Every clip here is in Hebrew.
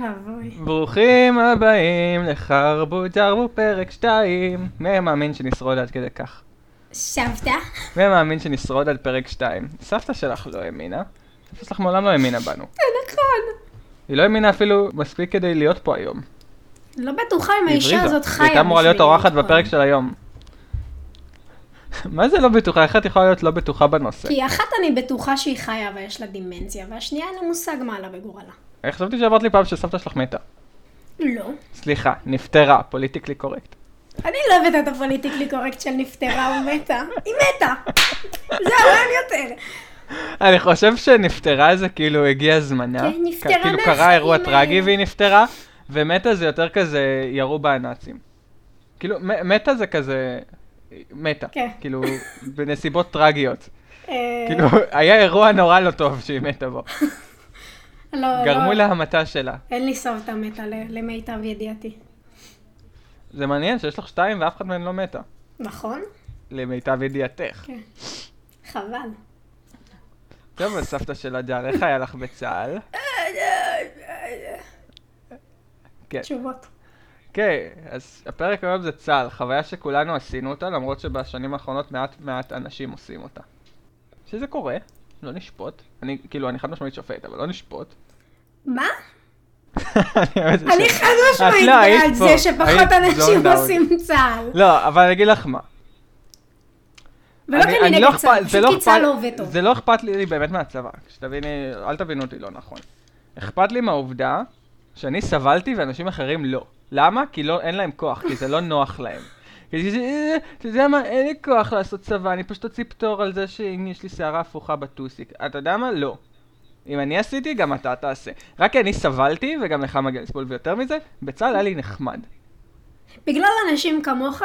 ואבוי. ברוכים הבאים לחרבות ערבו פרק 2. מי מאמין שנשרוד עד כדי כך? סבתא. מי מאמין שנשרוד עד פרק 2? סבתא שלך לא האמינה. סבתא שלך מעולם לא האמינה בנו. נכון. היא לא האמינה אפילו מספיק כדי להיות פה היום. לא בטוחה אם האישה הזאת חיה. היא הייתה אמורה להיות אורחת בפרק של היום. מה זה לא בטוחה? אחת יכולה להיות לא בטוחה בנושא. כי אחת אני בטוחה שהיא חיה ויש לה דימנציה, והשנייה אין לה מושג מה עלה בגורלה. אני חשבתי שעברת לי פעם שסבתא שלך מתה. לא. סליחה, נפטרה, פוליטיקלי קורקט. אני לא אוהבת את הפוליטיקלי קורקט של נפטרה או מתה. היא מתה! זה עולם יותר. אני חושב שנפטרה זה כאילו הגיע זמנה. כן, נפטרה מהחיים. כאילו קרה אירוע טרגי והיא נפטרה, ומתה זה יותר כזה ירו בה הנאצים. כאילו, מתה זה כזה... מתה, כאילו, בנסיבות טרגיות. כאילו, היה אירוע נורא לא טוב שהיא מתה בו. גרמו להמתה שלה. אין לי סבתא מתה למיטב ידיעתי. זה מעניין שיש לך שתיים ואף אחד מהן לא מתה. נכון. למיטב ידיעתך. כן. חבל. טוב, סבתא של הג'אר, איך היה לך בצהל? תשובות. אוקיי, אז הפרק היום זה צהל, חוויה שכולנו עשינו אותה, למרות שבשנים האחרונות מעט אנשים עושים אותה. שזה קורה, לא נשפוט. אני, כאילו, אני חד משמעית שופט, אבל לא נשפוט. מה? אני חד משמעית בעד זה שפחות אנשים עושים צהל. לא, אבל אני אגיד לך מה. ולא כי אני נגד צהל, כי צהל לא עובד טוב. זה לא אכפת לי באמת מהצבא, כשתביני, אל תבינו אותי לא נכון. אכפת לי מהעובדה שאני סבלתי ואנשים אחרים לא. למה? כי אין להם כוח, כי זה לא נוח להם. אתה יודע מה? אין לי כוח לעשות צבא, אני פשוט אוציא פטור על זה שאם יש לי שערה הפוכה בטוסיק. אתה יודע מה? לא. אם אני עשיתי, גם אתה תעשה. רק אני סבלתי, וגם לך מגיע לסבול ויותר מזה, בצהל היה לי נחמד. בגלל אנשים כמוך,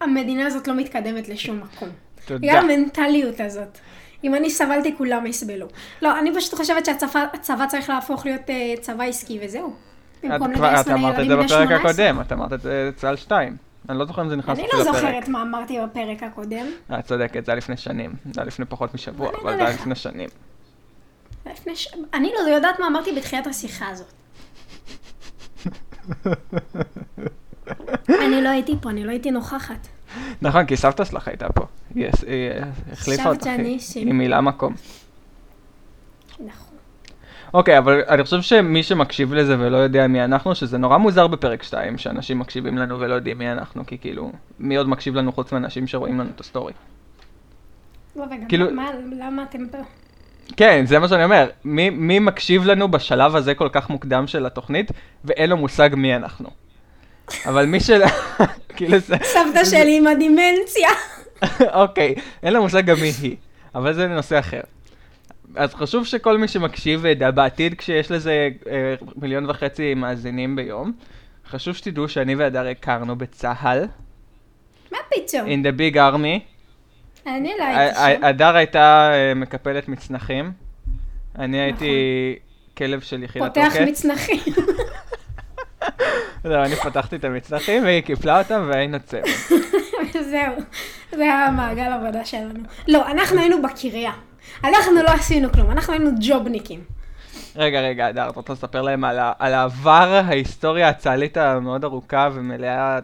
המדינה הזאת לא מתקדמת לשום מקום. תודה. היא המנטליות הזאת. אם אני סבלתי, כולם יסבלו. לא, אני פשוט חושבת שהצבא צריך להפוך להיות צבא עסקי, וזהו. את אמרת את זה בפרק הקודם, את אמרת את זה צהל 2. אני לא זוכר אם זה נכנס לפרק. אני לא זוכרת מה אמרתי בפרק הקודם. את צודקת, זה היה לפני שנים. זה היה לפני פחות משבוע, אבל זה היה לפני שנים. אני לא יודעת מה אמרתי בתחילת השיחה הזאת. אני לא הייתי פה, אני לא הייתי נוכחת. נכון, כי סבתא שלך הייתה פה. היא החליפה אותך עם מילה מקום. נכון. אוקיי, אבל אני חושב שמי שמקשיב לזה ולא יודע מי אנחנו, שזה נורא מוזר בפרק 2, שאנשים מקשיבים לנו ולא יודעים מי אנחנו, כי כאילו, מי עוד מקשיב לנו חוץ מאנשים שרואים לנו את הסטורי? לא, וגם כאילו... למה אתם פה? כן, זה מה שאני אומר. מי מקשיב לנו בשלב הזה כל כך מוקדם של התוכנית, ואין לו מושג מי אנחנו. אבל מי של... כאילו זה... סבתא שלי עם הדימנציה. אוקיי, אין לו מושג גם מי היא, אבל זה נושא אחר. אז חשוב שכל מי שמקשיב ידע בעתיד, כשיש לזה 1.5 מיליון מאזינים ביום, חשוב שתדעו שאני והדר הכרנו בצהל. מה פתאום? In the big army. אני לא הייתי שם. הדר הייתה מקפלת מצנחים. אני הייתי כלב של יחידת רוקט. פותח מצנחים. לא, אני פתחתי את המצנחים והיא קיפלה אותם והיינו צמד. זהו, זה היה מעגל עבודה שלנו. לא, אנחנו היינו בקריה. אנחנו לא עשינו כלום, אנחנו היינו ג'ובניקים. רגע, אדר, אתה רוצה לספר להם על העבר, ההיסטוריה הצהלית המאוד ארוכה ומלאה...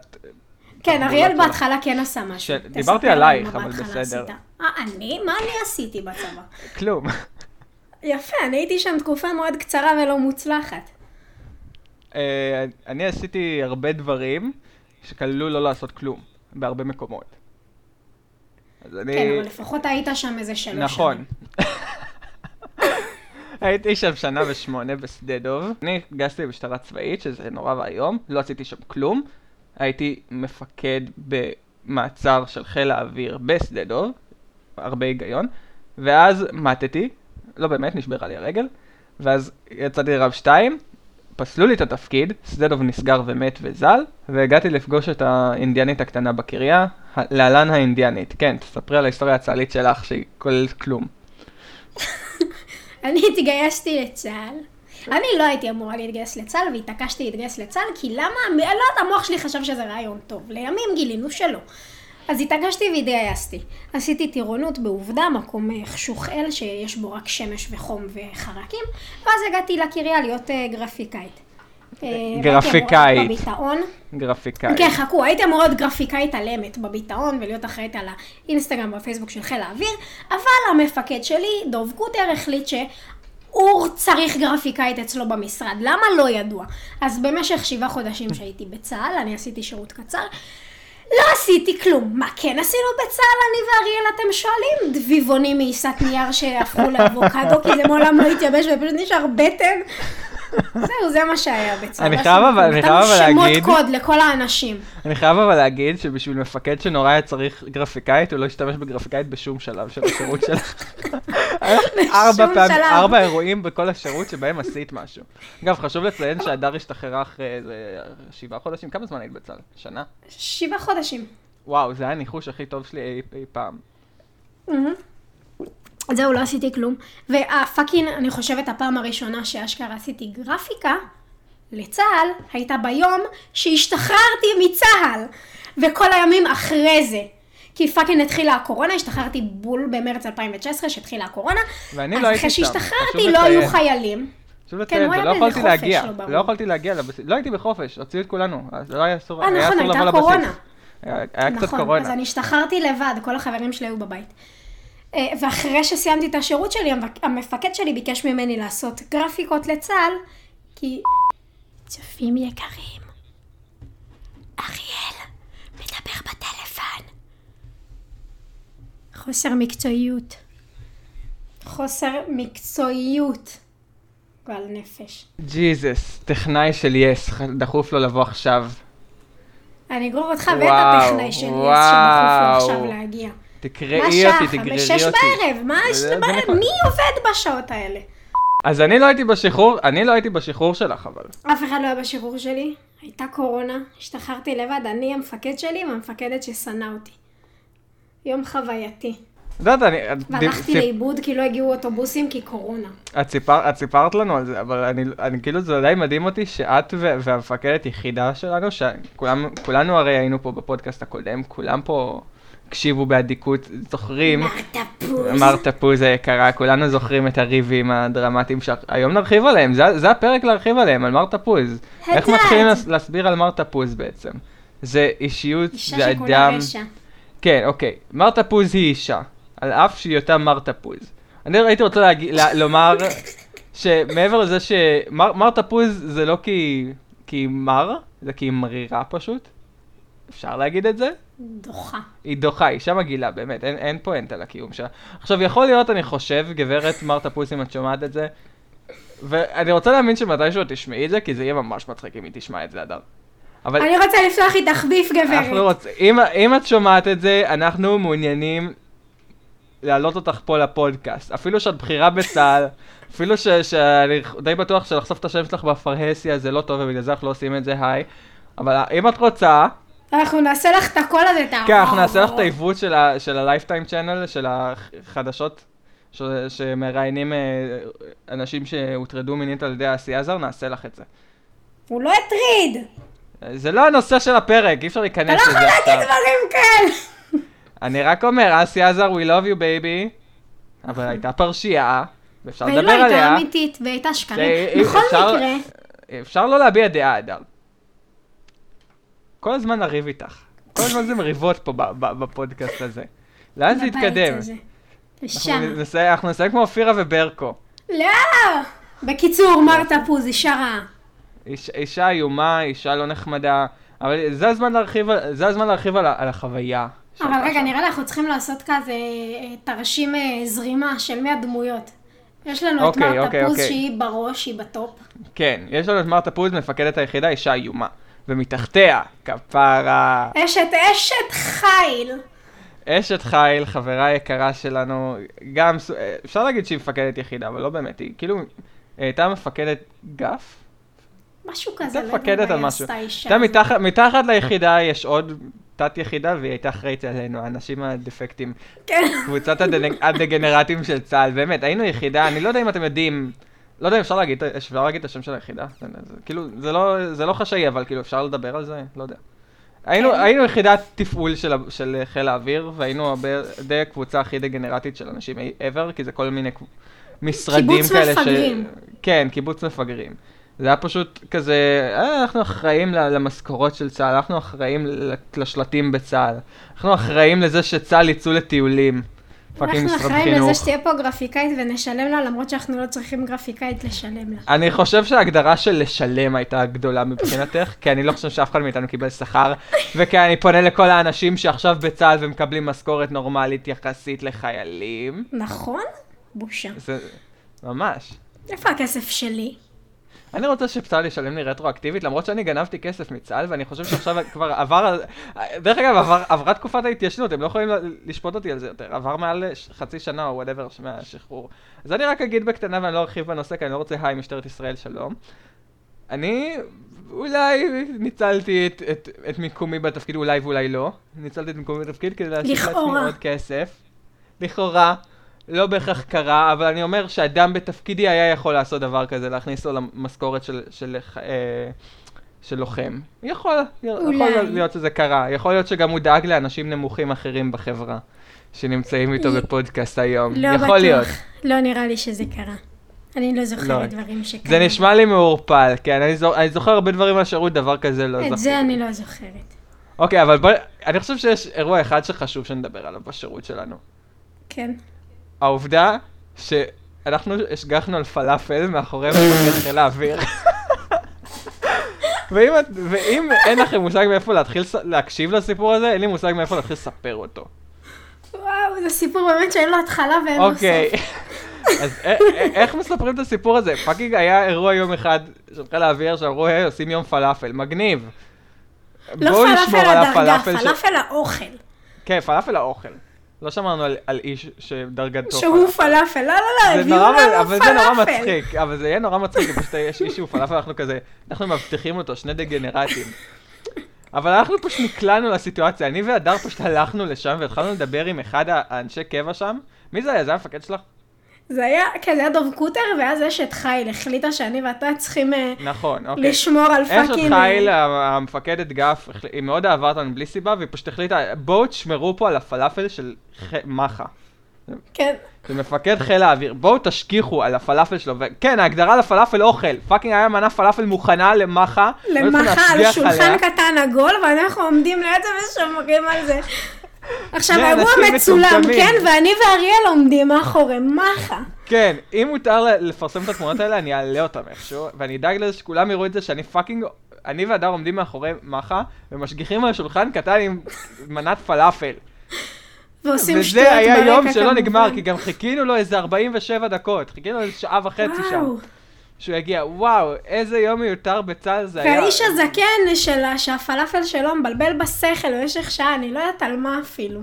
כן, אריאל בהתחלה כן עשה משהו. דיברתי עלייך, אבל בסדר. אני? מה אני עשיתי בצבא? כלום. יפה, אני הייתי שם תקופה מאוד קצרה ולא מוצלחת. אני עשיתי הרבה דברים שכללו לא לעשות כלום, בהרבה מקומות. כן, אבל לפחות היית שם איזה 3 שנים. נכון. הייתי שם 1.8 שנה בשדה דוב. אני הגשתי במשטרה צבאית, שזה נורא והיום. לא עשיתי שם כלום. הייתי מפקד במעצר של חיל האוויר בשדה דוב. הרבה היגיון. ואז מתתי. לא באמת, נשברה לי הרגל. ואז יצאתי רב 2. פסלו לי את התפקיד. שדה דוב נסגר ומת וזל. והגעתי לפגוש את האינדיאנית הקטנה בקריה. להלן האינדיאנית, כן, תספרי על ההיסטוריה הצהלית שלך שהיא כוללת כלום. אני התגייסתי לצהל, אני לא הייתי אמורה להתגייס לצהל והתעקשתי להתגייס לצהל כי למה, לא, המוח שלי חשב שזה רעיון טוב, לימים גילינו שלא. אז התעקשתי והתגייסתי, עשיתי טירונות בעובדה, מקום חשוך אל שיש בו רק שמש וחום וחרקים, ואז הגעתי לקריה להיות גרפיקאית. גרפיקאית. בביטאון. גרפיקאית. כן, חכו, הייתי אמורה להיות גרפיקאית עלמת בביטאון, ולהיות אחראית על האינסטגרם והפייסבוק של חיל האוויר, אבל המפקד שלי, דוב גוטר, החליט שהוא צריך גרפיקאית אצלו במשרד. למה? לא ידוע. אז במשך 7 חודשים שהייתי בצהל, אני עשיתי שירות קצר, לא עשיתי כלום. מה כן עשינו בצהל, אני ואריאל, אתם שואלים? דביבונים מעיסת נייר שהפכו לאבוקדו, כי זה מעולם לא התייבש ופשוט נשאר בטן. זהו, זה מה שהיה בצהל. אני חייב אבל להגיד... שמות קוד לכל האנשים. אני חייב אבל להגיד שבשביל מפקד שנורא היה צריך גרפיקאית, הוא לא השתמש בגרפיקאית בשום שלב של השירות שלך. בשום שלב. 4 אירועים בכל השירות שבהם עשית משהו. אגב, חשוב לציין שהדר השתחררה אחרי 7 חודשים. כמה זמן היית בצהל? שנה? 7 חודשים. וואו, זה היה הניחוש הכי טוב שלי אי פעם. זהו, לא עשיתי כלום, והפאקינג, אני חושבת, הפעם הראשונה שאשכרה עשיתי גרפיקה לצהל, הייתה ביום שהשתחררתי מצהל, וכל הימים אחרי זה, כי פאקינג התחילה הקורונה, השתחררתי בול במרץ 2019 שהתחילה הקורונה, ואני לא הייתי שם, אז אחרי שהשתחררתי לא היו חיילים. שוב לציין, לא יכולתי להגיע, לבסיס, לא הייתי בחופש, הוציאו את כולנו, אז לא היה אסור לבוא לבסיס. נכון, הייתה קורונה. היה קצת קורונה. אז אני השתחררתי לבד, כל החברים שלי היו בבית. ואחרי שסיימתי את השירות שלי, המפקד שלי ביקש ממני לעשות גרפיקות לצהל, כי צופים יקרים, אריאל מדבר בטלפון. חוסר מקצועיות. גועל נפש. ג'יזוס, טכנאי של יס, דחוף לו לבוא עכשיו. אני אגרור אותך ואת הטכנאי של יס, שדחוף לו עכשיו להגיע. תגררי אותי. ב-6 בערב, מה יש לבערב? מי עובד בשעות האלה? אז אני לא הייתי בשחרור שלך, אבל. אף אחד לא היה בשחרור שלי, הייתה קורונה, השתחררתי לבד, אני המפקד שלי והמפקדת ששנאה אותי. יום חווייתי. והלכתי לאיבוד כי לא הגיעו אוטובוסים כי קורונה. את סיפרת לנו על זה, אבל אני כאילו זה עדיין מדהים אותי שאת והמפקדת יחידה שלנו, שכולנו הרי היינו פה בפודקאסט הקודם, כולם פה... הקשיבו באדיקות, זוכרים... מרתפוז היקרה, כולנו זוכרים את הריבים הדרמטיים שהיום נרחיב עליהם, זה הפרק להרחיב עליהם, על מרתפוז. איך מתחילים להסביר על מרתפוז בעצם? זה אישיות, זה אדם... אישה שכולה רשע. כן, אוקיי. מרתפוז היא אישה, על אף שהיא אותה מרתפוז. אני הייתי רוצה לומר שמעבר לזה שמרתפוז זה לא כי מר, זה כי מרירה פשוט. אפשר להגיד את זה? דוחה. היא דוחה, היא שם הגילה, באמת, אין פואנט על הקיום שלה. עכשיו, יכול להיות, אני חושב, גברת מרתפוז, אם את שומעת את זה, ואני רוצה להאמין שמתישהו תשמעי את זה, כי זה יהיה ממש מצחיק אם היא תשמע את זה, אדר. אבל... אני רוצה לפתוח איתך ביף, גברת. אם את שומעת את זה, אנחנו מעוניינים להעלות אותך פה לפודקאסט. אפילו שאת בחירה בצהל, אפילו שאני די בטוח שלחשוף את השם שלך בפרהסיה, זה לא טוב, ובגלל זה אנחנו לא עושים את זה, היי. אבל אם את רוצה... אנחנו נעשה לך את הכל הזה, את כן, אנחנו נעשה לך את העיוות של הלייפטיים צ'אנל, של החדשות שמראיינים אנשים שהוטרדו מינית על ידי העשייה זר, נעשה לך את זה. הוא לא הטריד. זה לא הנושא של הפרק, אי אפשר להיכנס לזה. אתה לא יכול להגיד דברים כאלה. אני רק אומר, העשייה זר, we love you baby, אבל הייתה פרשייה, ואפשר לדבר עליה. והיא לא הייתה אמיתית, והיא הייתה שקרית. בכל מקרה. אפשר לא להביע דעה, אדר. כל הזמן נריב איתך. כל הזמן זה מריבות פה בפודקאסט הזה. לאן זה יתקדם? אנחנו נסיים כמו אופירה וברקו. לא! בקיצור, מרתפוז, אישה רעה. אישה איומה, אישה לא נחמדה. אבל זה הזמן להרחיב על החוויה. אבל רגע, נראה לי אנחנו צריכים לעשות כזה תרשים זרימה של 100 דמויות. יש לנו את מרתפוז שהיא בראש, היא בטופ. כן, יש לנו את מרתפוז, מפקדת היחידה, אישה איומה. ומתחתיה, כפרה... אשת חיל. אשת חיל, חברה יקרה שלנו, גם... אפשר להגיד שהיא מפקדת יחידה, אבל לא באמת, היא כאילו... הייתה מפקדת גף? משהו כזה, לא מפקדת על משהו. הייתה מתחת ליחידה, יש עוד תת יחידה, והיא הייתה אחראית עלינו, האנשים הדפקטים. כן. קבוצת הדגנרטים של צה"ל, באמת, היינו יחידה, אני לא יודע אם אתם יודעים... לא יודע אם אפשר להגיד את השם של היחידה, כאילו זה לא חשאי, אבל כאילו אפשר לדבר על זה, לא יודע. היינו יחידת תפעול של חיל האוויר, והיינו די הקבוצה הכי דגנרטית של אנשים ever, כי זה כל מיני משרדים כאלה ש... קיבוץ מפגרים. כן, קיבוץ מפגרים. זה היה פשוט כזה, אנחנו אחראים למשכורות של צהל, אנחנו אחראים לשלטים בצהל, אנחנו אחראים לזה שצהל יצאו לטיולים. אנחנו אחראים לזה שתהיה פה גרפיקאית ונשלם לה, למרות שאנחנו לא צריכים גרפיקאית לשלם לה. אני חושב שההגדרה של לשלם הייתה גדולה מבחינתך, כי אני לא חושב שאף אחד מאיתנו קיבל שכר, וכי אני פונה לכל האנשים שעכשיו בצהל ומקבלים משכורת נורמלית יחסית לחיילים. נכון? בושה. זה ממש. איפה הכסף שלי? אני רוצה שצה"ל ישלם לי רטרואקטיבית, למרות שאני גנבתי כסף מצה"ל, ואני חושב שעכשיו כבר עבר, דרך אגב, עברה תקופת ההתיישנות, הם לא יכולים לשפוט אותי על זה יותר, עבר מעל חצי שנה או whatever מהשחרור. אז אני רק אגיד בקטנה ואני לא ארחיב בנושא, כי אני לא רוצה היי משטרת ישראל שלום. אני אולי ניצלתי את מיקומי בתפקיד, אולי ואולי לא. ניצלתי את מיקומי בתפקיד כדי להשאיר לעצמי עוד כסף. לכאורה. לא בהכרח קרה, אבל אני אומר שאדם בתפקידי היה יכול לעשות דבר כזה, להכניס לו למשכורת של לוחם. יכול להיות שזה קרה. יכול להיות שגם הוא דאג לאנשים נמוכים אחרים בחברה, שנמצאים איתו בפודקאסט היום. לא בטוח. לא נראה לי שזה קרה. אני לא זוכרת דברים שקרה. זה נשמע לי מעורפל, כי אני זוכר הרבה דברים על שירות, דבר כזה לא זוכר. את זה אני לא זוכרת. אוקיי, אבל אני חושב שיש אירוע אחד שחשוב שנדבר עליו בשירות שלנו. כן. העובדה שאנחנו השגחנו על פלאפל מאחורי מפקד חיל האוויר. ואם אין לכם מושג מאיפה להתחיל להקשיב לסיפור הזה, אין לי מושג מאיפה להתחיל לספר אותו. וואו, זה סיפור באמת שאין לו התחלה ואין לו סוף. אוקיי, אז איך מספרים את הסיפור הזה? פאקינג היה אירוע יום אחד של חיל האוויר שאמרו, עושים יום פלאפל, מגניב. לא פלאפל הדרגה, פלאפל האוכל. כן, פלאפל האוכל. לא שמענו על איש שדרגתו. שהוא פלאפל, לא, הביאו לנו פלאפל. אבל זה נורא מצחיק, אבל זה יהיה נורא מצחיק, פשוט יש איש שהוא פלאפל, אנחנו כזה, אנחנו מבטיחים אותו, שני דגנרטים. אבל אנחנו פשוט נקלענו לסיטואציה, אני והדר פשוט הלכנו לשם, והתחלנו לדבר עם אחד האנשי קבע שם. מי זה היה? זה המפקד שלך? זה היה, כן, זה היה דוב קוטר, ואז אשת חיל, החליטה שאני ואתה צריכים לשמור על פאקינג. אשת חיל, המפקדת גף, היא מאוד אהבה אותנו בלי סיבה, והיא פשוט החליטה, בואו תשמרו פה על הפלאפל של מחה. כן. של מפקד חיל האוויר, בואו תשכיחו על הפלאפל שלו, וכן, ההגדרה לפלאפל אוכל, פאקינג היה מנה פלאפל מוכנה למחה. למחה, על שולחן קטן עגול, ואנחנו עומדים ליד זה ושומרים על זה. עכשיו, האירוע מצולם, כן, ואני ואריאל עומדים מאחורי, מחה. כן, אם מותר לפרסם את התמונות האלה, אני אעלה אותם איכשהו, ואני אדאג לזה שכולם יראו את זה שאני פאקינג, אני והדר עומדים מאחורי מחה, ומשגיחים על שולחן קטן עם מנת פלאפל. ועושים שטויות ברקע כמובן. וזה היה יום שלא נגמר, כי גם חיכינו לו איזה 47 דקות, חיכינו איזה שעה וחצי שם. שהוא יגיע, וואו, איזה יום מיותר בצה"ל זה היה. והאיש הזקן שלה, שהפלאפל שלו מבלבל בשכל במשך שעה, אני לא יודעת על מה אפילו.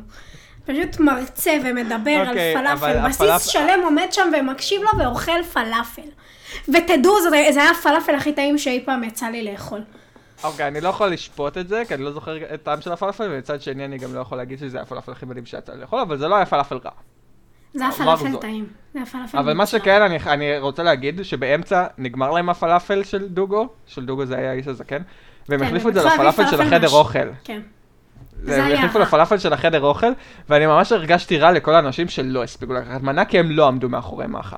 פשוט מרצה ומדבר על פלאפל. בסיס שלם עומד שם ומקשיב לו ואוכל פלאפל. ותדעו, זה היה הפלאפל הכי טעים שאי פעם יצא לי לאכול. אוקיי, אני לא יכול לשפוט את זה, כי אני לא זוכר את הטעם של הפלאפל, ומצד שני אני גם לא יכול להגיד שזה היה הפלאפל הכי מדהים שיצא לי לאכול, אבל זה לא היה פלאפל רע. זה הפלאפל טעים, זה הפלאפל. אבל מה שכן, אני רוצה להגיד שבאמצע נגמר להם הפלאפל של דוגו, זה היה האיש הזקן, והם החליפו את זה לפלאפל של החדר אוכל. כן. הם החליפו לפלאפל של החדר אוכל, ואני ממש הרגשתי רע לכל האנשים שלא הספיקו לקחת מנה, כי הם לא עמדו מאחורי מאחה.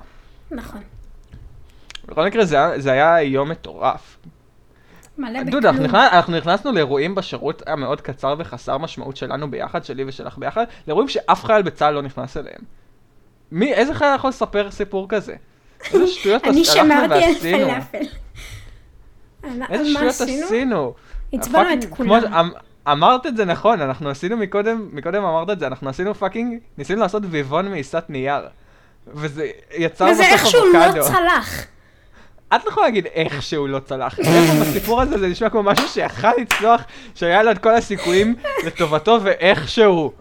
נכון. בכל מקרה, זה היה יום מטורף. מלא בכלום. דודה, אנחנו נכנסנו לאירועים בשירות המאוד קצר וחסר משמעות שלנו ביחד, שלי ושלך ביחד, לאירועים שאף חייל בצה"ל לא נכנס אליהם. איזה חייל יכול לספר סיפור כזה? איזה שטויות עשינו. אני שמרתי על פלאפל. איזה שטויות עשינו. הצבענו את כולם. אמרת את זה נכון, אנחנו עשינו מקודם אמרת את זה, אנחנו עשינו פאקינג, ניסינו לעשות ויבון מעיסת נייר. וזה יצא בסוף אבוקדו. וזה איכשהו לא צלח. את לא יכולה להגיד איכשהו לא צלח. בסיפור הזה זה נשמע כמו משהו שיכל לצלוח, שהיה לו את כל הסיכויים לטובתו ואיכשהו.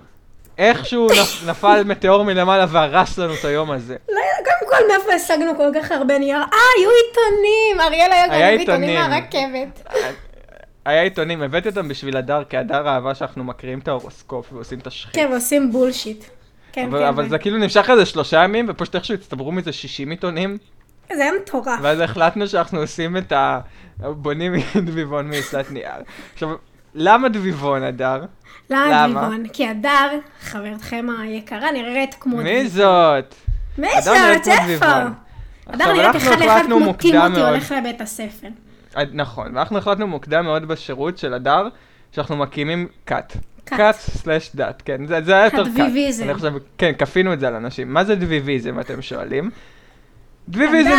איכשהו נפל מטאור מלמעלה והרס לנו את היום הזה. קודם כל מאיפה השגנו כל כך הרבה נייר. היו עיתונים! אריאל היה גם עיתונים מהרכבת. היה עיתונים, הבאתי אותם בשביל הדר, כי הדר אהבה שאנחנו מקריאים את ההורוסקופ ועושים את השחית. כן, ועושים בולשיט. אבל זה כאילו נמשך איזה 3 ימים, ופשוט איכשהו הצטברו מזה 60 עיתונים. זה היה מטורף. ואז החלטנו שאנחנו עושים את ה... בונים דביבון מעיסת נייר. עכשיו... למה דביבון, הדר? למה דביבון? כי הדר, חברתכם היקרה, נראית כמו דביבון. מי זאת? מי זאת? איפה? אדם רק אחד לאחד כמו טימותי הולך לבית הספר. נכון, ואנחנו החלטנו מוקדם מאוד בשירות של הדר, שאנחנו מקימים קאט. קאט/דת, כן, זה היה יותר קאט. הדביביזם. כן, כפינו את זה על אנשים. מה זה דביביזם, אתם שואלים? דביביזם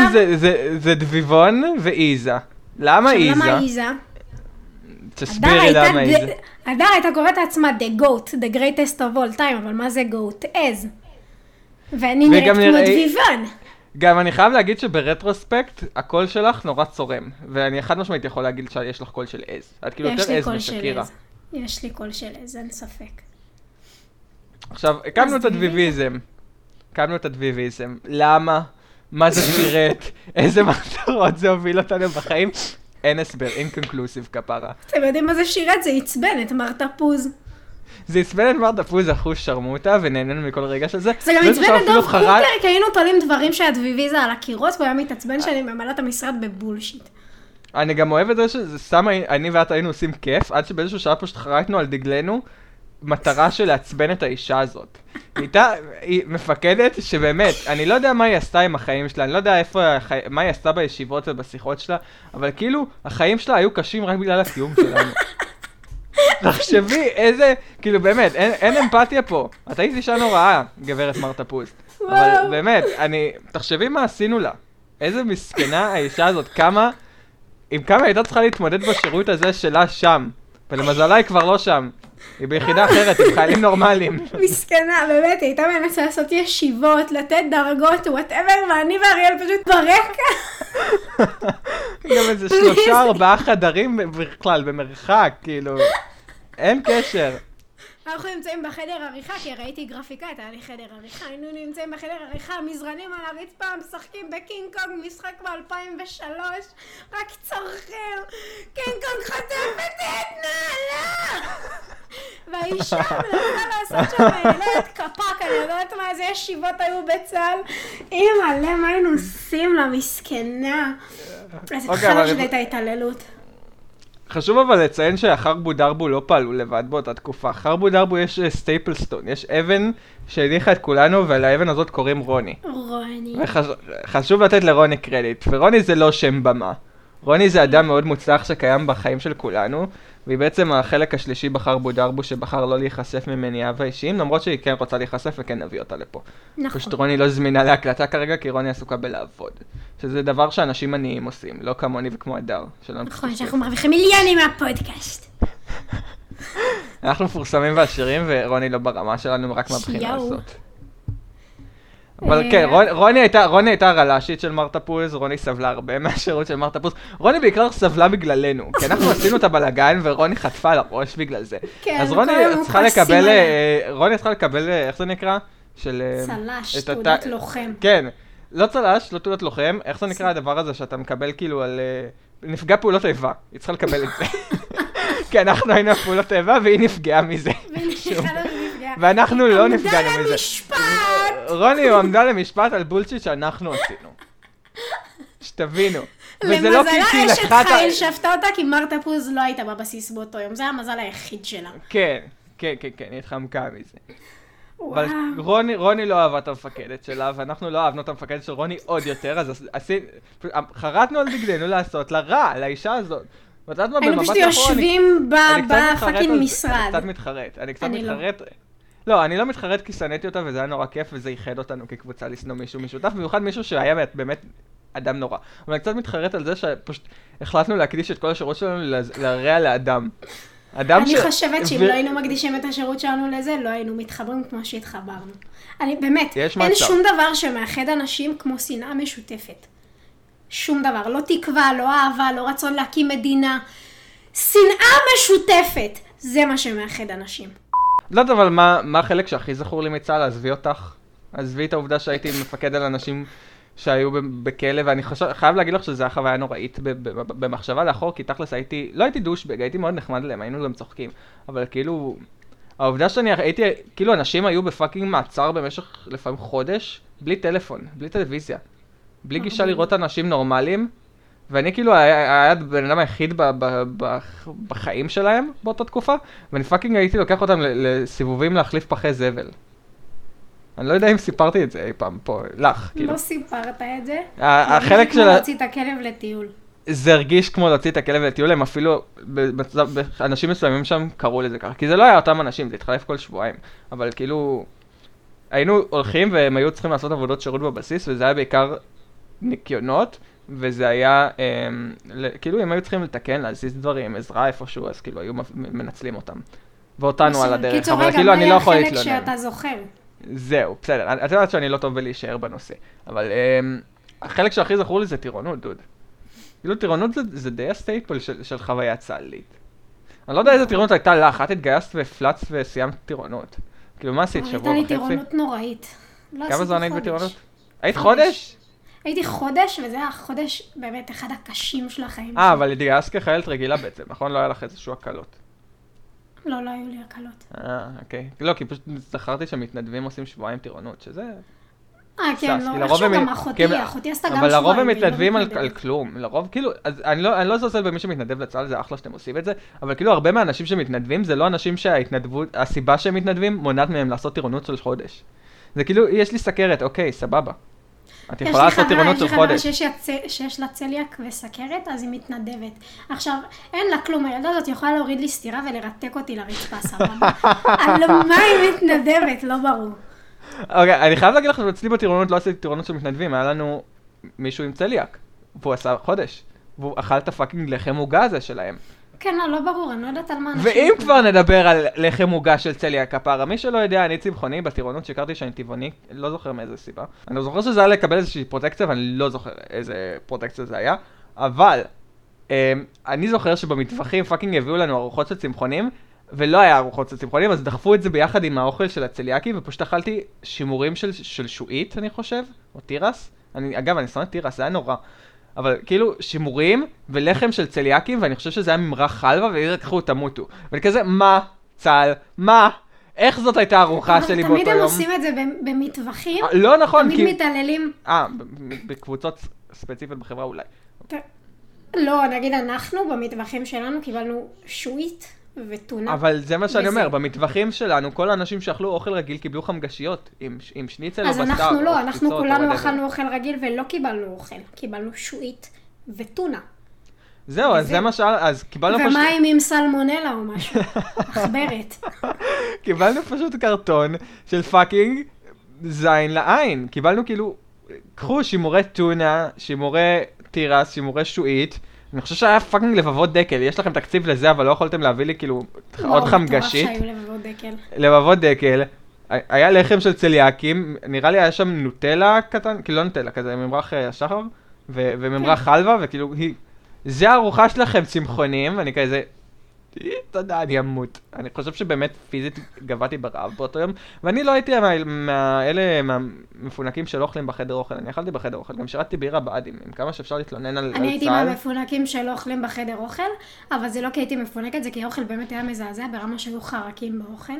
זה דביבון ואיזה. למה איזה? למה איזה? תסבירי למה איזה. הדר הייתה קוראת עצמה The Goat, The Greatest of All Time, אבל מה זה Goat? אז. ואני נראית כמו דביבון. גם אני חייב להגיד שברטרוספקט, הקול שלך נורא צורם. ואני אחד משמעית יכול להגיד שיש לך קול של אז. את כאילו יותר אז משקירה. יש לי קול של אז, אין ספק. עכשיו, הקמנו את הדביביזם. למה? מה זה פירט? איזה מטרות זה הוביל אותנו בחיים? אין הסבר, אינקונקלוסיב כפרה. אתם יודעים מה זה שירת? זה עצבן את מר תפוז. זה עצבן את מר תפוז, אחוש שרמוטה, ונהננו מכל רגע של זה. זה גם עצבן את דוב קופר, כי היינו תולים דברים שהדביביזה על הקירות, והוא היה מתעצבן שאני ממלא את המשרד בבולשיט. אני גם אוהב את זה שזה שם, אני ואת היינו עושים כיף, עד שבאיזשהו שעה פשוט חרטנו על דגלנו, מטרה של לעצבן את האישה הזאת. היא מפקדת שבאמת, אני לא יודע מה היא עשתה עם החיים שלה, אני לא יודע מה היא עשתה בישיבות ובשיחות שלה, אבל כאילו, החיים שלה היו קשים רק בגלל הקיום שלנו. תחשבי איזה, כאילו באמת, אין אמפתיה פה. את היית אישה נוראה, גברת מר תפוז. אבל באמת, תחשבי מה עשינו לה. איזה מסכנה האישה הזאת, כמה, עם כמה הייתה צריכה להתמודד בשירות הזה שלה שם. ולמזלה היא כבר לא שם. היא ביחידה אחרת, עם חיילים נורמליים. מסכנה, באמת, היא הייתה מנסה לעשות ישיבות, לתת דרגות, whatever, ואני ואריאל פשוט ברקע. גם איזה 3-4 חדרים בכלל, במרחק, כאילו, אין קשר. אנחנו נמצאים בחדר עריכה, כי ראיתי גרפיקת, היה לי חדר עריכה, היינו נמצאים בחדר עריכה, מזרנים על הרצפה, משחקים בקינג קונג, משחק ב-2003, רק צורכים, קינג קונג חוטפת את נעלה! והאישה מנסה לעשות שם, אני לא יודעת כפק, אני יודעת מה, איזה ישיבות היו בצהל. אמא, למה היינו עושים לה מסכנה? אז התחלנו שדעת ההתעללות. חשוב אבל לציין שהחרבו דרבו לא פעלו לבד באותה תקופה. חרבו דרבו יש סטייפלסטון, יש אבן שהניחה את כולנו ולאבן הזאת קוראים רוני. רוני. וחשוב לתת לרוני קרדיט, ורוני זה לא שם במה. רוני זה אדם מאוד מוצלח שקיים בחיים של כולנו, והיא בעצם החלק השלישי בחרבו דרבו שבחר לא להיחשף ממניעיו האישיים, למרות שהיא כן רוצה להיחשף וכן נביא אותה לפה. נכון. פשוט רוני לא זמינה להקלטה כרגע כי רוני עסוקה בלעבוד. שזה דבר שאנשים עניים עושים, לא כמוני וכמו הדר. נכון, שאנחנו מרוויחים מיליונים מהפודקאסט. אנחנו מפורסמים ועשירים ורוני לא ברמה שלנו, רק מהבחינה הזאת. אבל כן, רוני הייתה הרלשית של מר תפוז, רוני סבלה הרבה מהשירות של מר תפוז. רוני בעיקר סבלה בגללנו, כי אנחנו עשינו את הבלגן ורוני חטפה על הראש בגלל זה. אז רוני צריכה לקבל, איך זה נקרא? צל"ש, תעודת לוחם. כן, לא צל"ש, לא תעודת לוחם, איך זה נקרא הדבר הזה שאתה מקבל כאילו על נפגע פעולות איבה, היא צריכה לקבל את זה. כי אנחנו היינו פעולות איבה והיא נפגעה מזה. ואנחנו לא נפגענו מזה. רוני עמדה למשפט על בולשיט שאנחנו עשינו. שתבינו. למזלה אשת חיל שפתה אותה כי מר תפוז לא הייתה בבסיס באותו יום. זה המזל היחיד שלה. כן, כן, כן, היא התחמקה מזה. אבל רוני לא אהבה את המפקדת שלה, ואנחנו לא אהבנו את המפקדת של רוני עוד יותר, אז חרטנו על דגלנו לעשות לה רע, לאישה הזאת. היינו פשוט יושבים בפאקינג משרד. אני קצת מתחרט. לא, אני לא מתחרט כי שנאתי אותה וזה היה נורא כיף וזה ייחד אותנו כקבוצה לסנוע מישהו משותף, במיוחד מישהו שהיה באמת אדם נורא. אבל אני קצת מתחרט על זה שפשוט החלטנו להקדיש את כל השירות שלנו להרע לאדם. אני חושבת שאם לא היינו מקדישים את השירות שלנו לזה, לא היינו מתחברים כמו שהתחברנו. אני באמת, אין שום דבר שמאחד אנשים כמו שנאה משותפת. שום דבר, לא תקווה, לא אהבה, לא רצון להקים מדינה. שנאה משותפת, זה מה שמאחד אנשים. לא יודעת, אבל מה החלק שהכי זכור לי מצה"ל? עזבי אותך. עזבי את העובדה שהייתי מפקד על אנשים שהיו בכלא, ואני חייב להגיד לך שזו החוויה נוראית במחשבה לאחור, כי תכלס הייתי, לא הייתי דושבג, הייתי מאוד נחמד להם, היינו גם צוחקים. אבל כאילו, העובדה שאני הייתי, כאילו אנשים היו בפאקינג מעצר במשך לפעמים חודש, בלי טלפון, בלי טלוויזיה, בלי גישה לראות אנשים נורמליים, ואני כאילו היה בן אדם היחיד בחיים שלהם באותה תקופה, ואני פאקינג הייתי לוקח אותם לסיבובים להחליף פחי זבל. אני לא יודע אם סיפרתי את זה אי פעם פה, לך. לא סיפרת את זה? החלק של... להוציא את הכלב לטיול. זה הרגיש כמו להוציא את הכלב לטיול, הם אפילו, אנשים מסוימים שם קראו לזה ככה, כי זה לא היה אותם אנשים, זה התחלף כל שבועיים, אבל כאילו, היינו הולכים והם היו צריכים לעשות עבודות שירות בבסיס, וזה היה בעיקר ניקיונות, וזה היה, כאילו הם היו צריכים לתקן, להזיז דברים, עזרה איפשהו, אז כאילו היו מנצלים אותם, ואותנו על הדרך, אבל כאילו אני לא יכול להתלונן. קיצור, רגע, מה היה החלק שאתה זוכר? זהו, בסדר, את יודעת שאני לא טוב בלהישאר בנושא, אבל החלק שהכי זכור לי זה טירונות, דוד. כאילו טירונות זה די הסטייפל של חוויה צה"לית. אני לא יודע איזה טירונות הייתה לך, את התגייסת והפלצת וסיימת טירונות. כאילו מה עשית, שבוע וחצי? הייתה לי טירונות נוראית. כמה זמן היית בטירונות? היית חודש? הייתי חודש, וזה היה חודש באמת אחד הקשים של החיים. אבל התגייסת כחיילת רגילה בעצם, נכון? לא היה לך איזשהו הקלות. לא, לא היו לי הקלות. אוקיי. לא, כי פשוט זכרתי שמתנדבים עושים שבועיים טירונות, שזה... כן, לא, נחשוב גם אחותי עשתה גם שבועיים. אבל לרוב הם מתנדבים על כלום, לרוב, כאילו, אני לא זוסל במי שמתנדב לצה"ל, זה אחלה שאתם עושים את זה, אבל כאילו הרבה מהאנשים שמתנדבים, זה לא אנשים שההתנדבות, הסיבה שהם מתנדבים, מונעת מהם לעשות טירונות של חודש. זה כאילו, יש לי סכרת, אוקיי, סבבה. את יכולה לעשות טירונות של חודש. יש לי חברה שיש לה צליאק וסכרת, אז היא מתנדבת. עכשיו, אין לה כלום, הילדה הזאת יכולה להוריד לי סתירה ולרתק אותי לרצפה, סבבה. על מה היא מתנדבת, לא ברור. אוקיי, אני חייב להגיד לך שאצלי בטירונות לא עשיתי טירונות של מתנדבים, היה לנו מישהו עם צליאק, והוא עשה חודש, והוא אכל את הפאקינג לחם עוגה הזה שלהם. כן, לא ברור, אני לא יודעת על מה אנשים... ואם כבר נדבר על לחם עוגה של צליאק הפערה, מי שלא יודע, אני צמחוני בטירונות, שיקרתי שאני טבעוני, לא זוכר מאיזה סיבה. אני זוכר שזה היה לקבל איזושהי פרוטקציה, ואני לא זוכר איזה פרוטקציה זה היה, אבל אני זוכר שבמטווחים פאקינג הביאו לנו ארוחות של צמחונים, ולא היה ארוחות של צמחונים, אז דחפו את זה ביחד עם האוכל של הצליאקי, ופשוט אכלתי שימורים של שועית, אני חושב, או טירס. אגב, אני שונא טירס, זה היה נורא. אבל כאילו, שימורים ולחם של צליאקים, ואני חושב שזה היה ממרח חלווה, ולקחו, תמותו. ואני כזה, מה? צה"ל? מה? איך זאת הייתה הארוחה שלי באותו יום? תמיד הם עושים את זה במטווחים. לא נכון, כי... תמיד מתעללים. בקבוצות ספציפיות בחברה אולי. לא, נגיד אנחנו במטווחים שלנו קיבלנו שועית וטונה. אבל זה מה שאני אומר, במטווחים שלנו, כל האנשים שאכלו אוכל רגיל קיבלו חמגשיות, עם שניצל או בשר. אז אנחנו לא, אנחנו כולנו אכלנו אוכל רגיל ולא קיבלנו אוכל, קיבלנו שועית וטונה. זהו, אז זה מה שאלה, אז קיבלנו פשוט... ומים עם סלמונלה או משהו, מחברת. קיבלנו פשוט קרטון של פאקינג זין לעין. קיבלנו כאילו, קחו שימורי טונה, שימורי טירס, שימורי שועית, אני חושב שהיה פאקינג לבבות דקל, יש לכם תקציב לזה, אבל לא יכולתם להביא לי כאילו עוד חמגשית. לא, בטוח שהיו לבבות דקל. לבבות דקל. היה לחם של צליאקים, נראה לי היה שם נוטלה קטן, כאילו לא נוטלה כזה, ממרח שחב, וממרח חלווה, וכאילו היא... זה הארוחה שלכם צמחונים, אני כזה... תודה, אני אמות. אני חושב שבאמת פיזית גבעתי ברעב באותו יום, ואני לא הייתי מהאלה, מהמפונקים שלא אוכלים בחדר אוכל, אני אכלתי בחדר אוכל, גם שירתתי בירה בעדים, עם כמה שאפשר להתלונן על צה"ל. אני הייתי מהמפונקים שלא אוכלים בחדר אוכל, אבל זה לא כי הייתי מפונקת, זה כי האוכל באמת היה מזעזע ברמה שהיו חרקים באוכל.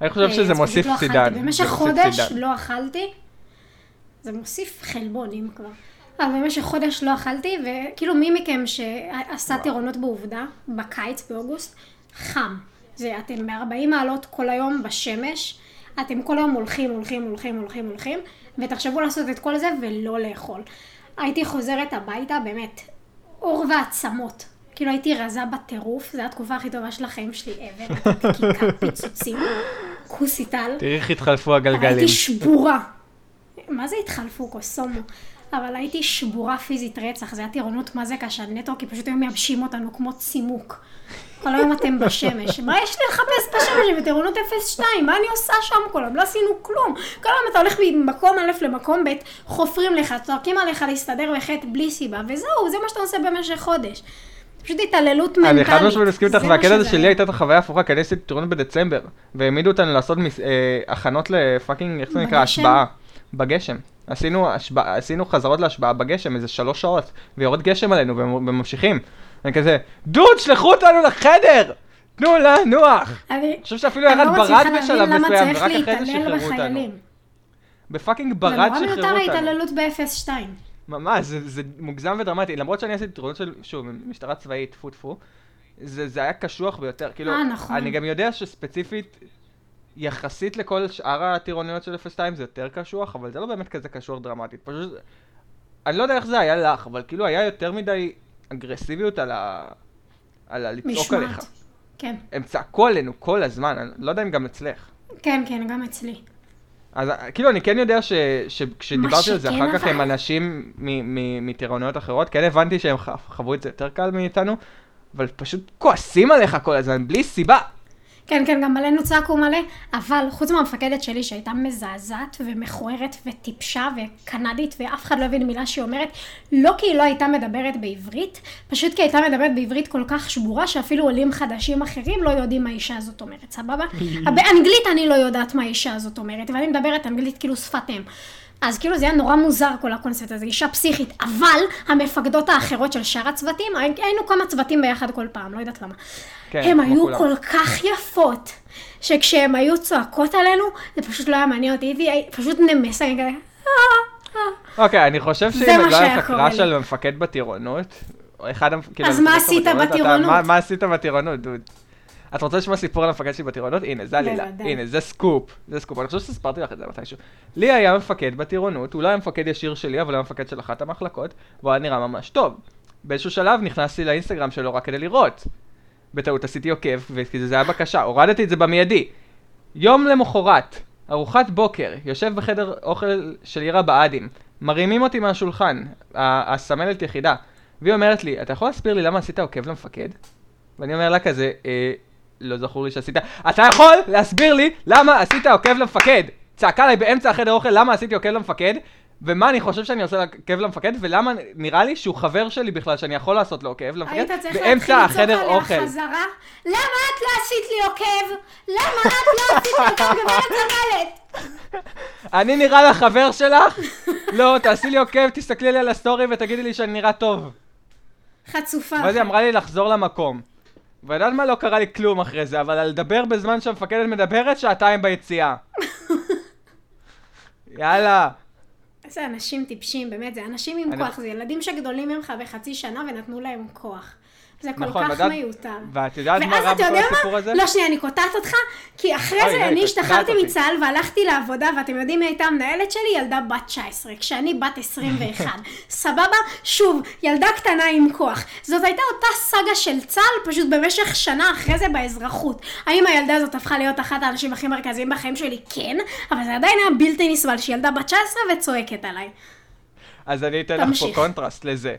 אני חושב שזה מוסיף סידן. במשך חודש לא אכלתי, זה מוסיף חלבונים כבר. אבל במשך חודש לא אכלתי, וכאילו מי מכם שעשה טירונות בעובדה, בקיץ, באוגוסט, חם. זה אתם ב-40 מעלות כל היום בשמש, אתם כל היום הולכים, ותחשבו לעשות את כל זה ולא לאכול. הייתי חוזרת הביתה, באמת, אור ועצמות. כאילו הייתי רזה בטירוף, זו התקופה הכי טובה של החיים שלי, אבן, דקיקה, פיצוצים, כוסיטל. תראי איך התחלפו הגלגלים. הייתי שבורה. מה זה התחלפו? קוסומו. אבל הייתי שבורה פיזית רצח, זה היה טירונות מה זה קשה נטו, כי פשוט היום מייבשים אותנו כמו צימוק. כל היום אתם בשמש, מה יש לי לחפש בשמש בטירונות 0-2, מה אני עושה שם כולם? לא עשינו כלום. כל היום אתה הולך ממקום א' למקום ב', חופרים לך, צועקים עליך להסתדר וחטא בלי סיבה, וזהו, זה מה שאתה עושה במשך חודש. פשוט התעללות מנטלית. אני חייב משהו להסכים איתך, והקטע הזה שלי הייתה את החוויה הפוכה, כי אני עשיתי טירונות בדצמבר, והעמידו אותנו לעשות הכנות לפאקינג, איך זה נקרא, השבעה בגשם. עשינו חזרות להשבעה בגשם, איזה 3 שעות, ויורד גשם עלינו, וממשיכים. אני כזה, דוד, שלחו אותנו לחדר! תנו לנוח! אני חושב שאפילו ירד ברד בשלב מסוים, ורק אחרי זה שחררו אותנו. בפאקינג ברד שחררו אותנו. זה נורא מיותר ההתעללות ב-0-2. ממש, זה מוגזם ודרמטי. למרות שאני עשיתי טירונות של, שוב, משטרה צבאית, טפו טפו, זה היה קשוח ביותר. כאילו, אני גם יודע שספציפית... יחסית לכל שאר הטירוניות של 0-2 זה יותר קשוח, אבל זה לא באמת כזה קשוח דרמטית. פשוט, אני לא יודע איך זה היה לך, אבל כאילו היה יותר מדי אגרסיביות על הלצעוק עליך. משמעת, כן. הם צעקו עלינו כל הזמן, אני לא יודע אם גם אצלך. כן, כן, גם אצלי. אז כאילו אני כן יודע שכשדיברתי על זה אחר כך עם אנשים מטירוניות אחרות, כן הבנתי שהם חוו את זה יותר קל מאיתנו, אבל פשוט כועסים עליך כל הזמן, בלי סיבה. כן, כן, גם עלינו צעקו מלא, אבל חוץ מהמפקדת שלי שהייתה מזעזעת ומכוערת וטיפשה וקנדית ואף אחד לא הבין מילה שהיא אומרת, לא כי היא לא הייתה מדברת בעברית, פשוט כי הייתה מדברת בעברית כל כך שבורה שאפילו עולים חדשים אחרים לא יודעים מה האישה הזאת אומרת, סבבה? באנגלית אני לא יודעת מה האישה הזאת אומרת, ואני מדברת אנגלית כאילו שפת אם. אז כאילו זה היה נורא מוזר כל הקונספט הזה, אישה פסיכית, אבל המפקדות האחרות של שאר הצוותים, היינו כמה צוותים ביחד כל פעם, לא יודעת למה. כן, הם היו כולם. כל כך יפות, שכשהם היו צועקות עלינו, זה פשוט לא היה מעניין אותי, היא פשוט נמס, אני כזה, אוקיי, אני חושב שהיא מגלה חקרה של מפקד בטירונות, או אחד, כאילו... אז מה עשית בטירונות? מה עשית בטירונות, דוד? את רוצה לשמוע סיפור על המפקד שלי בטירונות? הנה, זה עלילה. הנה, זה סקופ. זה סקופ. אני חושב שספרתי לך את זה מתישהו. לי היה מפקד בטירונות, הוא לא היה מפקד ישיר שלי, אבל היה מפקד של אחת המחלקות, והוא היה נראה ממש טוב. באיזשהו שלב נכנסתי לאינסטגרם שלו רק כדי לראות. בטעות עשיתי עוקב, וכי זה היה בקשה. הורדתי את זה במיידי. יום למחרת, ארוחת בוקר, יושב בחדר אוכל של עירה בעדים, מרימים אותי מהשולחן, הסמלת יחידה, והיא אומרת לי, "אתה יכול להסביר לי למה עשית עוקב למפקד?" ואני אומר לה כזה, לא זכור לי שעשית, אתה יכול להסביר לי למה עשית עוקב למפקד? צעקה לי באמצע החדר אוכל למה עשיתי עוקב למפקד, ומה אני חושב שאני עושה עוקב למפקד, ולמה נראה לי שהוא חבר שלי בכלל שאני יכול לעשות לו עוקב למפקד, באמצע החדר אוכל. היית צריך להתחיל לצורך עליה חזרה, למה את לא עשית לי עוקב? למה את לא עשית לי עוקב גברת זמלת? אני נראה לחבר שלך? לא, תעשי לי עוקב, תסתכלי לי על הסטורי ותגידי לי שאני נראה טוב. חצופה. ואז היא אמרה לי לחזור למקום. ועד מה לא קרה לי כלום אחרי זה, אבל לדבר בזמן שהמפקדת מדברת, שעתיים ביציאה. יאללה. זה אנשים טיפשים, באמת, זה אנשים עם כוח, זה ילדים שגדולים ממך בחצי שנה ונתנו להם כוח. זה כל כך מיותר. ואת יודעת מה רב כל הסיפור הזה? לא, שנייה, אני קוטעת אותך, כי אחרי זה אני השתחררתי מצה"ל והלכתי לעבודה, ואתם יודעים מי הייתה המנהלת שלי? ילדה בת 19, כשאני בת 21. סבבה? שוב, ילדה קטנה עם כוח. זאת הייתה אותה סגה של צה"ל, פשוט במשך שנה אחרי זה באזרחות. האם הילדה הזאת הפכה להיות אחת האנשים הכי מרכזיים בחיים שלי? כן, אבל זה עדיין היה בלתי נסבל, שילדה בת 19 וצועקת עליי. אז אני אתן לך פה קונטרסט לזה.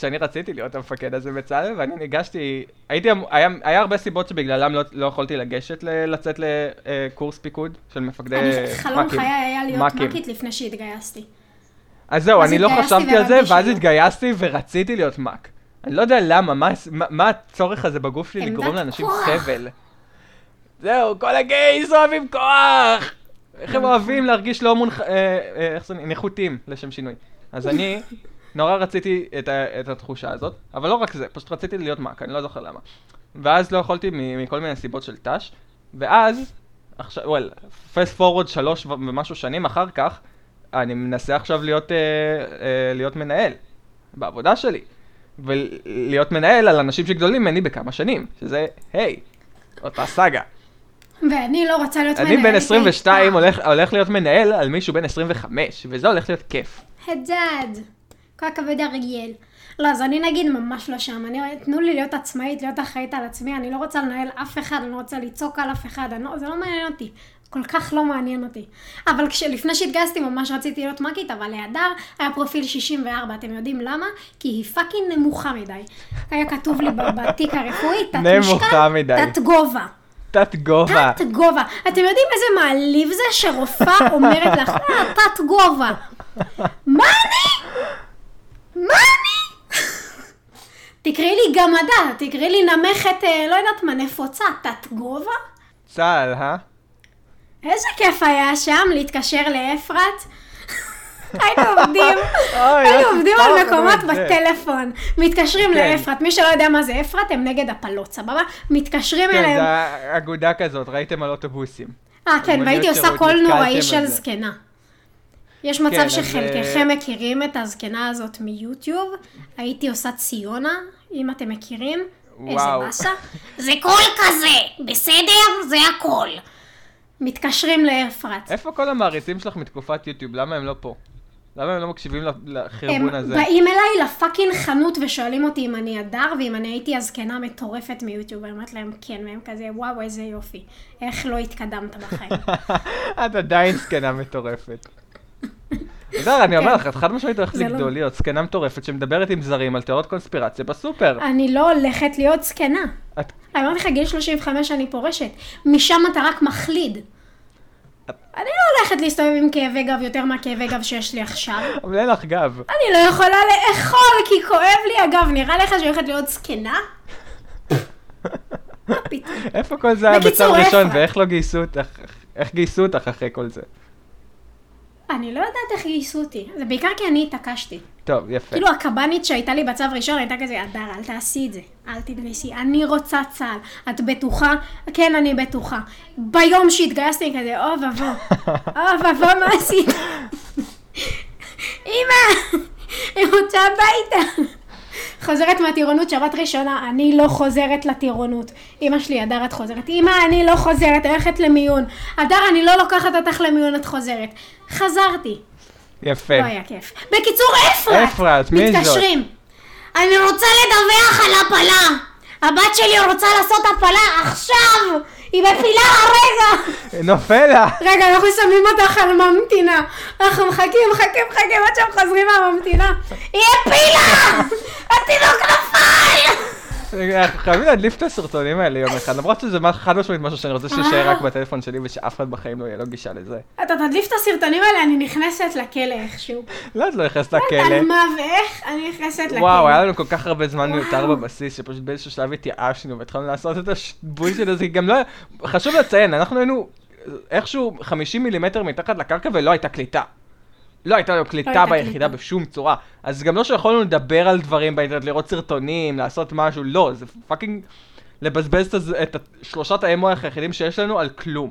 שאני רציתי להיות המפקד הזה בצה"ל, ואני ניגשתי, היה הרבה סיבות שבגללם לא יכולתי לגשת לצאת לקורס פיקוד של מפקדי מקים. חלום חיי היה להיות מקית לפני שהתגייסתי. אז זהו, אני לא חשבתי על זה, ואז התגייסתי ורציתי להיות מק. אני לא יודע למה, מה הצורך הזה בגוף שלי לגרום לאנשים סבל. זהו, כל הגייז אוהבים כוח! איך הם אוהבים להרגיש לא נחותים לשם שינוי. אז אני... נורא רציתי את התחושה הזאת, אבל לא רק זה, פשוט רציתי להיות מק, אני לא זוכר למה. ואז לא יכולתי מכל מיני סיבות של תש, ואז, fast forward 3 ומשהו שנים אחר כך, אני מנסה עכשיו להיות מנהל, בעבודה שלי. ולהיות מנהל על אנשים שגדולים ממני בכמה שנים, שזה, היי, אותה סגה. ואני לא רוצה להיות מנהל. אני בן 22 הולך להיות מנהל על מישהו בן 25, וזה הולך להיות כיף. הדד. כל הכבוד הרגיל. לא, אז אני נגיד ממש לא שם. תנו לי להיות עצמאית, להיות אחראית על עצמי. אני לא רוצה לנהל אף אחד, אני לא רוצה לצעוק על אף אחד. זה לא מעניין אותי. כל כך לא מעניין אותי. אבל לפני שהתגייסתי ממש רציתי להיות מקית, אבל להדר היה פרופיל 64. אתם יודעים למה? כי היא פאקינג נמוכה מדי. היה כתוב לי בתיק הרפואי, תת משקל, תת גובה. תת גובה. תת גובה. אתם יודעים איזה מעליב זה שרופאה אומרת לך, תת גובה. מה אני? מאני! תקראי לי גמדה, תקראי לי נמכת, לא יודעת מה, נפוצה, תת גובה? צהל, איזה כיף היה שם להתקשר לאפרת. היינו עובדים על מקומות בטלפון. מתקשרים לאפרת, מי שלא יודע מה זה אפרת, הם נגד הפלות, סבבה? מתקשרים אליהם. כן, זה אגודה כזאת, ראיתם על אוטובוסים. כן, והייתי עושה קול נוראי של זקנה. יש מצב כן, שחלקכם מכירים את הזקנה הזאת מיוטיוב, הייתי עושה ציונה, אם אתם מכירים, וואו. איזה מסה. זה קול כזה, בסדר? זה הכל. מתקשרים לאפרת. איפה כל המעריצים שלך מתקופת יוטיוב? למה הם לא פה? למה הם לא מקשיבים לחרבון הזה? הם באים אליי לפאקינג חנות ושואלים אותי אם אני אדר, ואם אני הייתי הזקנה מטורפת מיוטיוב, אני אומרת להם כן, והם כזה וואו איזה יופי, איך לא התקדמת בחיים. את עדיין זקנה מטורפת. תודה, אני אומר לך, את חד משמעית הולכת לגדול להיות זקנה מטורפת שמדברת עם זרים על תיאוריות קונספירציה בסופר. אני לא הולכת להיות זקנה. אני אומרת לך, גיל 35 אני פורשת, משם אתה רק מחליד. אני לא הולכת להסתובב עם כאבי גב יותר מהכאבי גב שיש לי עכשיו. אבל אין לך גב. אני לא יכולה לאכול כי כואב לי הגב. נראה לך שהולכת להיות זקנה? מה פתאום? איפה כל זה היה בצד ראשון ואיך לא גייסו אותך? איך גייסו אותך אחרי כל זה? אני לא יודעת איך גייסו אותי. זה בעיקר כי אני התעקשתי. טוב, יפה. כאילו הקבנית שהייתה לי בצו ראשון הייתה כזה, אדר, אל תעשי את זה, אל תתגייסי, אני רוצה צהל, את בטוחה? כן, אני בטוחה. ביום שהתגייסתי כזה, אוב אבו, אוב אבו, מה עשית? אמא, היא רוצה הביתה. חוזרת מהטירונות שבת ראשונה, אני לא חוזרת לטירונות. אמא שלי, אדר, את חוזרת. אמא, אני לא חוזרת, הולכת למיון. אדר, אני לא לוקחת אותך למיון, את חוזרת. חזרתי. יפה. לא היה כיף. בקיצור, אפרת, מי זאת? מתקשרים. אני רוצה לדווח על הפלה. הבת שלי רוצה לעשות הפלה עכשיו. היא מפילה הרגע. נופל לה. רגע, אנחנו שמים אותך על ממתינה. אנחנו מחכים עד שהם חוזרים מהממתינה. היא הפילה! התינוק נפל! רגע, אנחנו חייבים להדליף את הסרטונים האלה יום אחד. למרות שזה חד משמעית משהו שאני רוצה שישאר רק בטלפון שלי ושאף אחד בחיים לא יהיה לו גישה לזה. אתה תדליף את הסרטונים האלה, אני נכנסת לכלא איכשהו. לא, את לא נכנסת לכלא. על מה ואיך אני נכנסת לכלא. וואו, היה לנו כל כך הרבה זמן מיותר בבסיס, שפשוט באיזשהו שלב התייאשנו והתחלנו לעשות את השבוי של זה, כי גם לא... חשוב לציין, אנחנו היינו איכשהו 50 מילימטר מתחת לקרקע ולא הייתה קליטה. לא הייתה לו קליטה ביחידה בשום צורה, אז גם לא שיכולנו לדבר על דברים באינטרנט, לראות סרטונים, לעשות משהו, לא, זה פאקינג לבזבז את שלושת האמורך היחידים שיש לנו על כלום.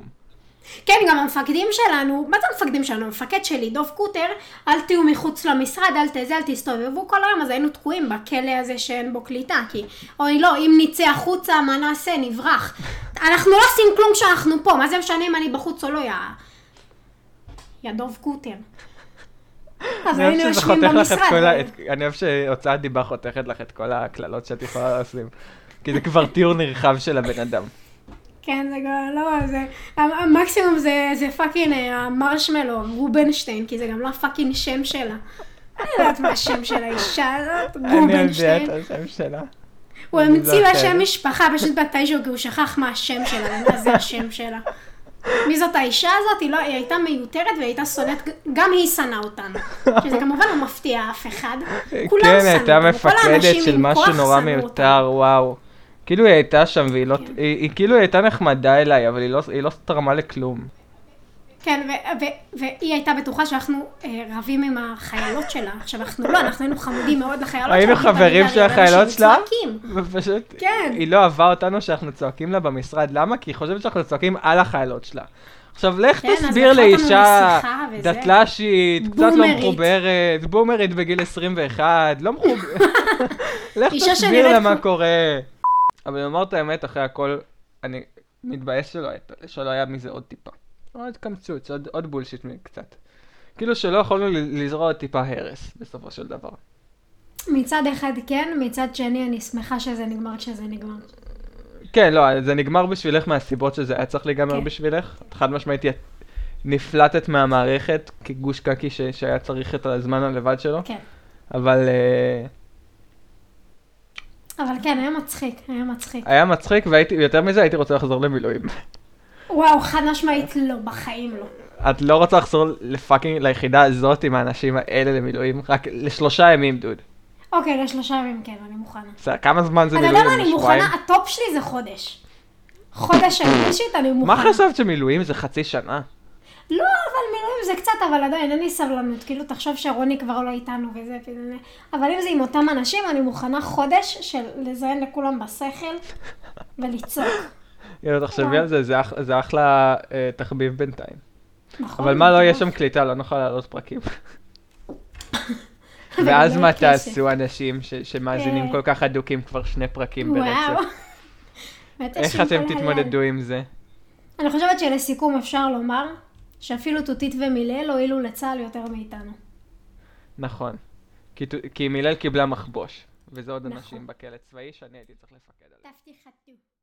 כן, גם המפקדים שלנו, מה זה המפקדים שלנו? המפקד שלי, דוב קוטר, אל תהיו מחוץ למשרד, אל תסתובבו כל היום, אז היינו תקועים בכלא הזה שאין בו קליטה, כי אוי לא, אם נצא החוצה, מה נעשה? נברח. אנחנו לא עושים כלום כשאנחנו פה, מה זה משנה אם אני בחוץ או לא, יא דוב קוטר. אז היינו יושבים במשרד. אני אוהב שהוצאת דיבה חותכת לך את כל הכללות שאת יכולה לעשות, כי זה כבר תיאור נרחב של הבן אדם. כן, זה גם לא, זה... המקסימום זה פאקינג המרשמלו, רובינשטיין, כי זה גם לא פאקינג שם שלה. אני יודעת מה השם של האישה הזאת, רובינשטיין. אני יודעת השם שלה. הוא המציא לה שם משפחה, פשוט בתאיז'ו, כי הוא שכח מה השם שלה, מה זה השם שלה. מי זאת האישה הזאת? היא הייתה מיותרת והייתה סודת, גם היא שנאה אותנו. שזה כמובן לא מפתיע אף אחד. כן, הייתה מפקדת של משהו נורא מיותר, וואו. כאילו היא הייתה שם והיא כאילו הייתה נחמדה אליי, אבל היא לא תרמה לכלום. כן, והיא הייתה בטוחה שאנחנו רבים עם החיילות שלה. עכשיו אנחנו לא, אנחנו היינו חמודים מאוד לחיילות שלה. היינו חברים של החיילות שלה? ופשוט היא לא אהבה אותנו שאנחנו צועקים לה במשרד. למה? כי היא חושבת שאנחנו צועקים על החיילות שלה. עכשיו לך תסביר לאישה דתל"שית, קצת לא מחוברת, בומרית בגיל 21, לא מחוברת. לך תסביר לה מה קורה. אבל אני אומר את האמת, אחרי הכל, אני מתבאס שלא היה מזה עוד טיפה. עוד קמצוץ, עוד בולשיט קצת. כאילו שלא יכולנו לזרוע טיפה הרס בסופו של דבר. מצד אחד כן, מצד שני אני שמחה שזה נגמר כן, לא, זה נגמר בשבילך מהסיבות שזה היה צריך להיגמר בשבילך. חד משמעית נפלטת מהמערכת כגוש קקי שהיה צריך את הזמן הלבד שלו. כן. אבל כן, היה מצחיק, היה מצחיק ויותר מזה הייתי רוצה לחזור למילואים. וואו, חד משמעית לא, בחיים לא. את לא רוצה לחזור לפאקינג ליחידה הזאת עם האנשים האלה למילואים? רק לשלושה ימים, דוד. אוקיי, לשלושה ימים, כן, אני מוכנה. כמה זמן זה מילואים? אני מוכנה, הטופ שלי זה חודש. חודש אישית, אני מוכנה. מה חשבת שמילואים זה חצי שנה? לא, אבל מילואים זה קצת, אבל עדיין אין לי סבלנות. כאילו, תחשוב שרוני כבר לא איתנו וזה, אבל אם זה עם אותם אנשים, אני מוכנה חודש של לזיין לכולם בשכל וליצור. יאללה, תחשבי על זה, זה אחלה תחביב בינתיים. אבל מה, לא יהיה שם קליטה, לא נוכל לעלות פרקים. ואז מה תעשו אנשים שמאזינים כל כך אדוקים כבר שני פרקים ברצף? איך אתם תתמודדו עם זה? אני חושבת שלסיכום אפשר לומר שאפילו תותית ומילל הועילו לצהל יותר מאיתנו. נכון. כי מילל קיבלה מחבוש. וזה עוד אנשים בכלא צבאי שאני הייתי צריך לפקד עליהם.